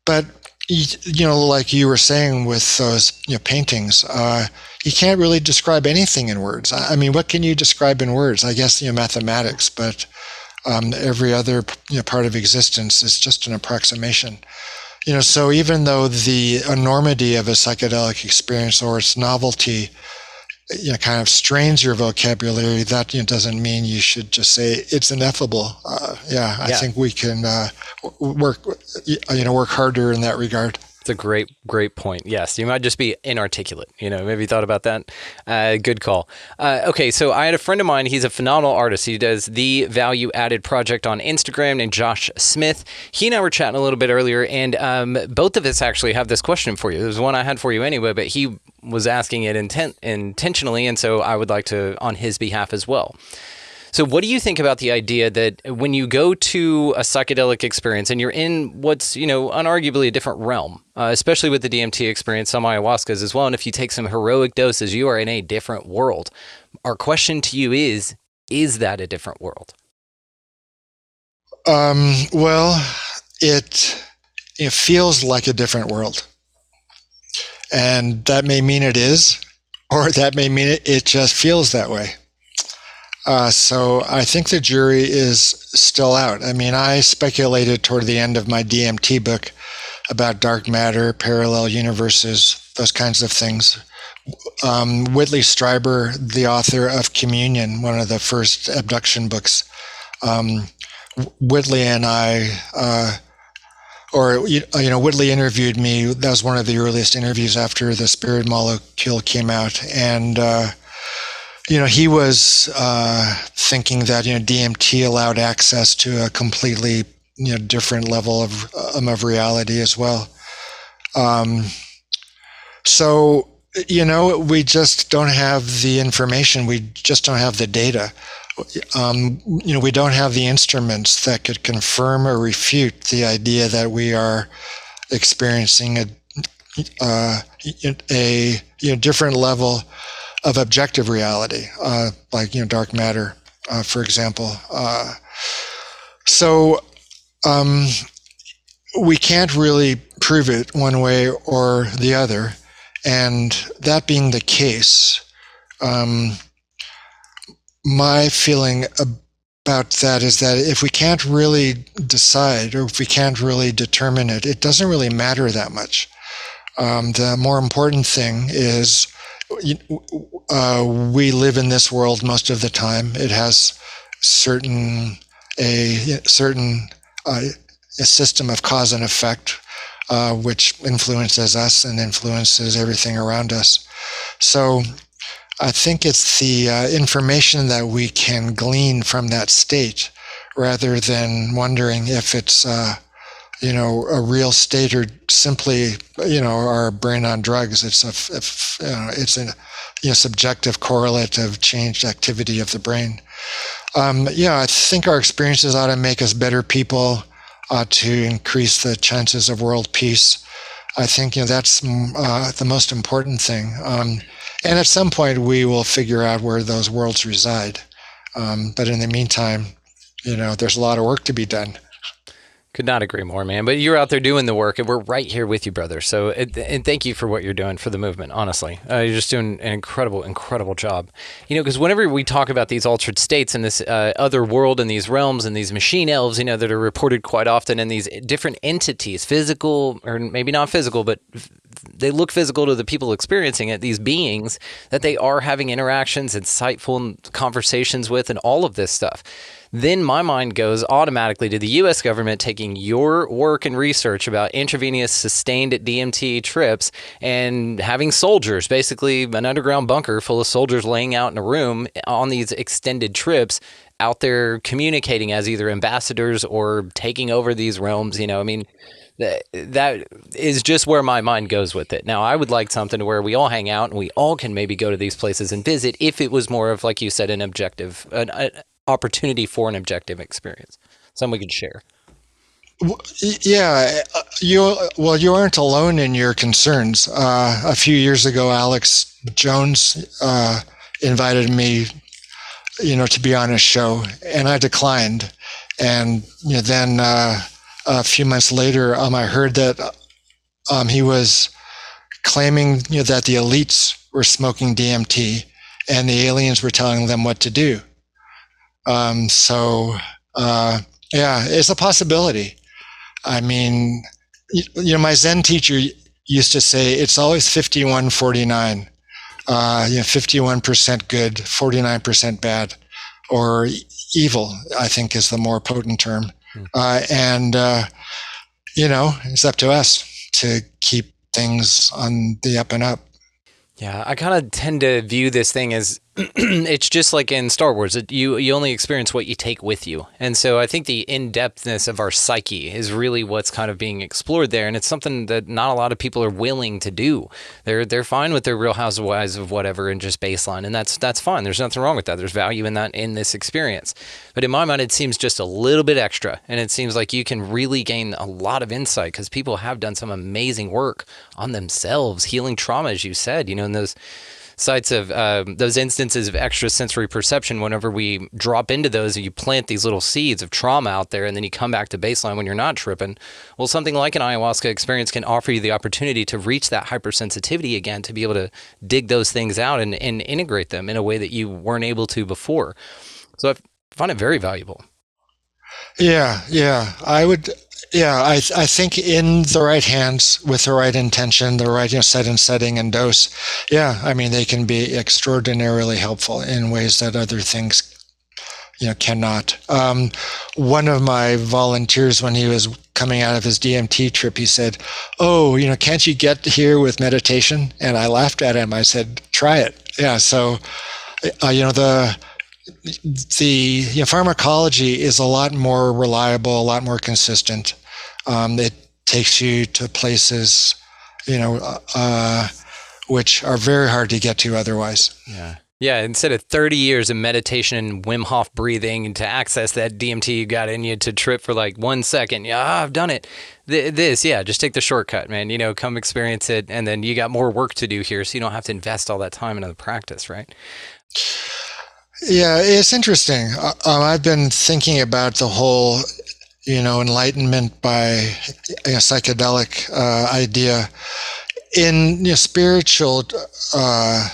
but you know, like you were saying with those, you know, paintings, uh, you can't really describe anything in words. I mean, what can you describe in words? I guess, you know, mathematics, but um, every other, you know, part of existence is just an approximation. You know, so even though the enormity of a psychedelic experience or its novelty, you know, kind of strains your vocabulary, that, you know, doesn't mean you should just say it's ineffable. Uh, yeah, I yeah. think we can uh, work, you know, work harder in that regard. It's a great, great point. Yes, you might just be inarticulate. You know, maybe you thought about that. Uh, good call. Uh, okay, so I had a friend of mine. He's a phenomenal artist. He does the Value Added Project on Instagram, named Josh Smith. He and I were chatting a little bit earlier, and um, both of us actually have this question for you. There's one I had for you anyway, but he was asking it intent intentionally, and so I would like to on his behalf as well. So what do you think about the idea that when you go to a psychedelic experience and you're in what's, you know, unarguably a different realm, uh, especially with the D M T experience, some ayahuascas as well, and if you take some heroic doses, you are in a different world. Our question to you is, is that a different world? Um, well, it, it feels like a different world. And that may mean it is, or that may mean it, it just feels that way. Uh, so I think the jury is still out. I mean, I speculated toward the end of my D M T book about dark matter, parallel universes, those kinds of things. Um, Whitley Strieber, the author of Communion, one of the first abduction books, um, Whitley and I, uh, or, you know, Whitley interviewed me. That was one of the earliest interviews after The Spirit Molecule came out. And, uh, you know, he was uh, thinking that, you know, D M T allowed access to a completely, you know, different level of um, of reality as well. Um, so, you know, we just don't have the information. We just don't have the data. Um, you know, we don't have the instruments that could confirm or refute the idea that we are experiencing a uh, a you know, different level of objective reality, uh, like, you know, dark matter, uh, for example. Uh, so um, we can't really prove it one way or the other. And that being the case, um, my feeling about that is that if we can't really decide, or if we can't really determine it, it doesn't really matter that much. Um, the more important thing is, Uh, we live in this world most of the time. It has certain a certain uh, a system of cause and effect, uh, which influences us and influences everything around us. So I think it's the uh, information that we can glean from that state, rather than wondering if it's uh, you know, a real state or simply, you know, our brain on drugs. It's a, if, you know, it's a, you know, subjective correlate of changed activity of the brain. Um, yeah, I think our experiences ought to make us better people, ought to increase the chances of world peace. I think, you know, that's uh, the most important thing. Um, and at some point we will figure out where those worlds reside. Um, but in the meantime, you know, there's a lot of work to be done. Could not agree more, man. But you're out there doing the work, and we're right here with you, brother. So, and thank you for what you're doing for the movement, honestly. Uh, you're just doing an incredible, incredible job. You know, because whenever we talk about these altered states and this uh, other world and these realms and these machine elves, you know, that are reported quite often, and these different entities, physical, or maybe not physical, but they look physical to the people experiencing it, these beings that they are having interactions, insightful conversations with, and all of this stuff. Then my mind goes automatically to the U S government taking your work and research about intravenous sustained D M T trips and having soldiers, basically an underground bunker full of soldiers laying out in a room on these extended trips, out there communicating as either ambassadors or taking over these realms. You know, I mean, that, that is just where my mind goes with it. Now, I would like something to where we all hang out and we all can maybe go to these places and visit if it was more of, like you said, an objective, an, a, opportunity for an objective experience, something we could share. Yeah, you well, you aren't alone in your concerns. Uh, a few years ago, Alex Jones uh, invited me, you know, to be on his show, and I declined. And you know, then uh, a few months later, um, I heard that um, he was claiming, you know, that the elites were smoking D M T, and the aliens were telling them what to do. Um, so, uh, yeah, it's a possibility. I mean, you, you know, my Zen teacher used to say, it's always fifty-one forty-nine, uh, you know, fifty-one percent good, forty-nine percent bad, or evil, I think is the more potent term. Mm. Uh, and, uh, you know, it's up to us to keep things on the up and up. Yeah, I kind of tend to view this thing as it's just like in Star Wars. It, you you only experience what you take with you. And so I think the in-depthness of our psyche is really what's kind of being explored there. And it's something that not a lot of people are willing to do. They're they're fine with their Real Housewives of whatever and just baseline. And that's that's fine. There's nothing wrong with that. There's value in that in this experience. But in my mind, it seems just a little bit extra. And it seems like you can really gain a lot of insight because people have done some amazing work on themselves, healing trauma, as you said, you know, and those sites of uh, those instances of extrasensory perception. Whenever we drop into those, you plant these little seeds of trauma out there, and then you come back to baseline when you're not tripping. Well, something like an ayahuasca experience can offer you the opportunity to reach that hypersensitivity again, to be able to dig those things out and, and integrate them in a way that you weren't able to before. So I find it very valuable. Yeah, yeah, I would. Yeah, I I think in the right hands with the right intention, the right, you know, set and setting and dose. Yeah, I mean, they can be extraordinarily helpful in ways that other things, you know, cannot. Um, one of my volunteers, when he was coming out of his D M T trip, he said, "Oh, you know, can't you get here with meditation?" And I laughed at him. I said, "Try it." Yeah. So, uh, you know, the. The you know, pharmacology is a lot more reliable, a lot more consistent. Um, it takes you to places, you know, uh, which are very hard to get to otherwise. Yeah. Yeah, instead of thirty years of meditation and Wim Hof breathing and to access that D M T you got in you to trip for like one second. Yeah, ah, I've done it. Th this, yeah, just take the shortcut, man. You know, come experience it, and then you got more work to do here, so you don't have to invest all that time into the practice, right? Yeah, it's interesting. Um, I've been thinking about the whole, you know, enlightenment by a psychedelic uh, idea in you know, spiritual uh,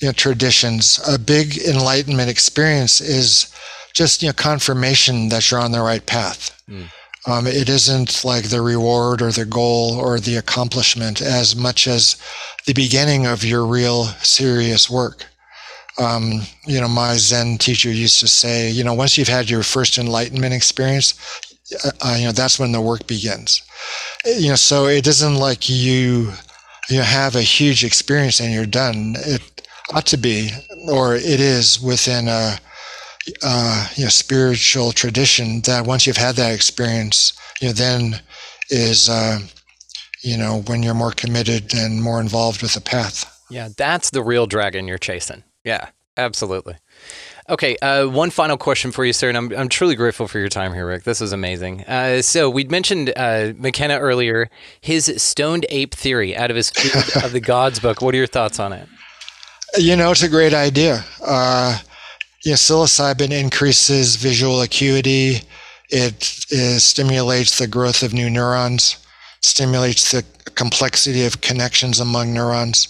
you know, traditions. A big enlightenment experience is just you know confirmation that you're on the right path. Mm. Um, it isn't like the reward or the goal or the accomplishment as much as the beginning of your real serious work. Um, you know, my Zen teacher used to say, you know, once you've had your first enlightenment experience, uh, you know, that's when the work begins. You know, so it isn't like you, you have a huge experience and you're done. It ought to be, or it is within a, uh, you know, spiritual tradition that once you've had that experience, you know, then is, uh, you know, when you're more committed and more involved with the path. Yeah, that's the real dragon you're chasing. Yeah, absolutely. Okay, uh, one final question for you, sir, and I'm, I'm truly grateful for your time here, Rick. This was amazing. Uh, so we'd mentioned uh, McKenna earlier, his Stoned Ape Theory out of his Food of the Gods book. What are your thoughts on it? You know, it's a great idea. Uh, yeah, psilocybin increases visual acuity. It is, stimulates the growth of new neurons, stimulates the complexity of connections among neurons.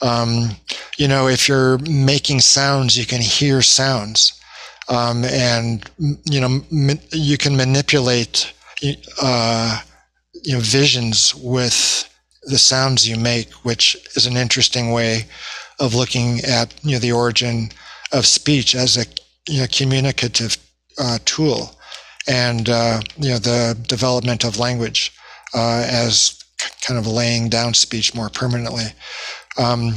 Um, you know, if you're making sounds, you can hear sounds. Um, and, you know, ma- you can manipulate uh, you know, visions with the sounds you make, which is an interesting way of looking at, you know, the origin of speech as a, you know, communicative uh, tool, and, uh, you know, the development of language uh, as c- kind of laying down speech more permanently. Um,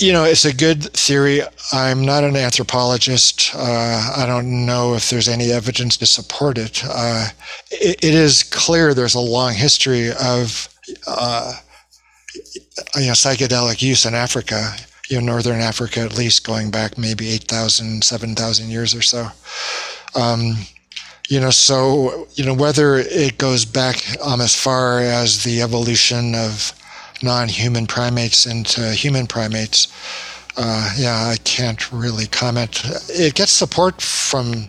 you know, it's a good theory. I'm not an anthropologist. Uh, I don't know if there's any evidence to support it. Uh, it, it is clear there's a long history of, uh, you know, psychedelic use in Africa, you know, Northern Africa, at least going back maybe eight thousand, seven thousand years or so. Um, you know, so, you know, whether it goes back um, as far as the evolution of non-human primates into human primates, uh, yeah, I can't really comment. It gets support from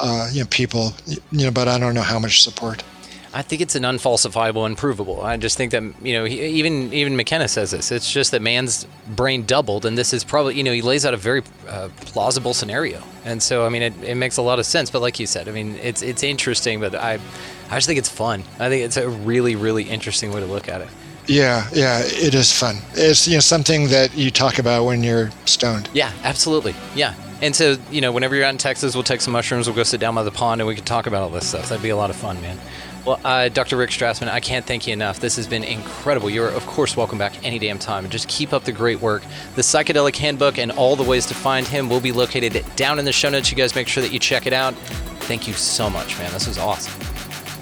uh, you know, people, you know, but I don't know how much support. I think it's an unfalsifiable and provable. I just think that, you know, he, even even McKenna says this. It's just that man's brain doubled, and this is probably, you know, he lays out a very uh, plausible scenario. And so, I mean, it, it makes a lot of sense. But like you said, I mean, it's it's interesting, but I, I just think it's fun. I think it's a really, really interesting way to look at it. Yeah, yeah, it is fun. It's, you know, something that you talk about when you're stoned. Yeah, absolutely. Yeah. And so, you know, whenever you're out in Texas, we'll take some mushrooms, we'll go sit down by the pond, and we can talk about all this stuff. That'd be a lot of fun, man. Well, uh, Doctor Rick Strassman, I can't thank you enough. This has been incredible. You're, of course, welcome back any damn time. And just keep up the great work. The Psychedelic Handbook and all the ways to find him will be located down in the show notes. You guys make sure that you check it out. Thank you so much, man. This was awesome.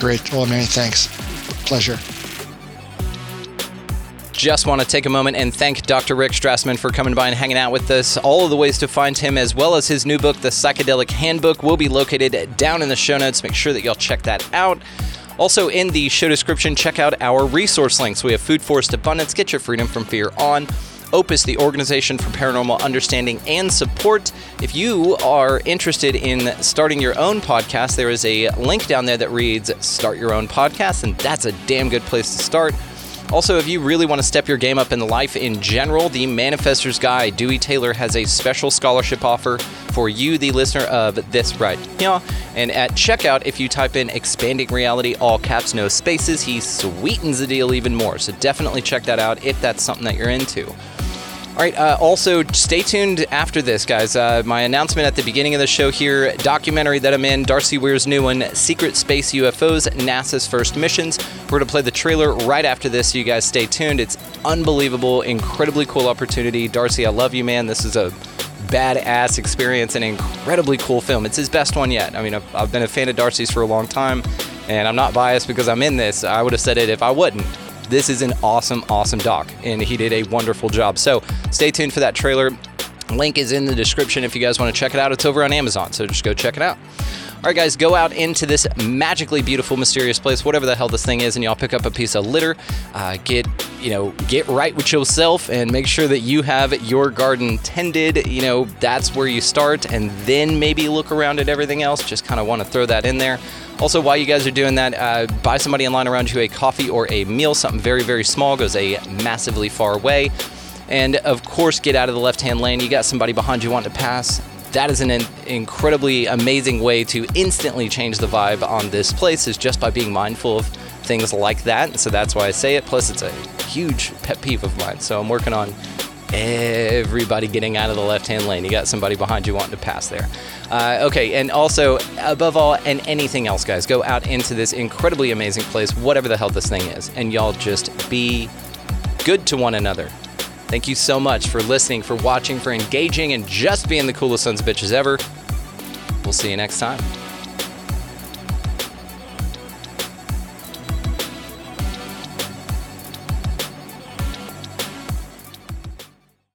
Great. Well, many thanks. Pleasure. Just want to take a moment and thank Doctor Rick Strassman for coming by and hanging out with us. All of the ways to find him, as well as his new book, The Psychedelic Handbook, will be located down in the show notes. Make sure that y'all check that out. Also, in the show description, check out our resource links. We have Food Forest Abundance, Get Your Freedom from Fear On, Opus, the Organization for Paranormal Understanding and Support. If you are interested in starting your own podcast, there is a link down there that reads Start Your Own Podcast, and that's a damn good place to start. Also, if you really want to step your game up in life in general, the Manifester's Guy, Dewey Taylor, has a special scholarship offer for you, the listener of this right here. And at checkout, if you type in Expanding Reality, all caps, no spaces, he sweetens the deal even more. So definitely check that out if that's something that you're into. All right, uh, also stay tuned after this, guys. Uh, my announcement at the beginning of the show here, documentary that I'm in, Darcy Weir's new one, Secret Space U F Os, NASA's First Missions. We're going to play the trailer right after this, so you guys stay tuned. It's unbelievable, incredibly cool opportunity. Darcy, I love you, man. This is a badass experience and incredibly cool film. It's his best one yet. I mean, I've, I've been a fan of Darcy's for a long time, and I'm not biased because I'm in this. I would have said it if I wouldn't. This is an awesome, awesome doc, and he did a wonderful job. So stay tuned for that trailer. Link is in the description if you guys want to check it out. It's over on Amazon, so just go check it out. All right, guys, go out into this magically beautiful, mysterious place, whatever the hell this thing is, and y'all pick up a piece of litter. Uh, get, you know, get right with yourself and make sure that you have your garden tended. You know, that's where you start, and then maybe look around at everything else. Just kind of want to throw that in there. Also, while you guys are doing that, uh, buy somebody in line around you a coffee or a meal. Something very, very small goes a massively far way. And, of course, get out of the left-hand lane. You got somebody behind you wanting to pass. That is an in- incredibly amazing way to instantly change the vibe on this place, is just by being mindful of things like that. So that's why I say it. Plus, it's a huge pet peeve of mine. So I'm working on everybody getting out of the left-hand lane. You got somebody behind you wanting to pass there. Uh, okay, and also, above all, and anything else, guys, go out into this incredibly amazing place, whatever the hell this thing is, and y'all just be good to one another. Thank you so much for listening, for watching, for engaging, and just being the coolest sons of bitches ever. We'll see you next time.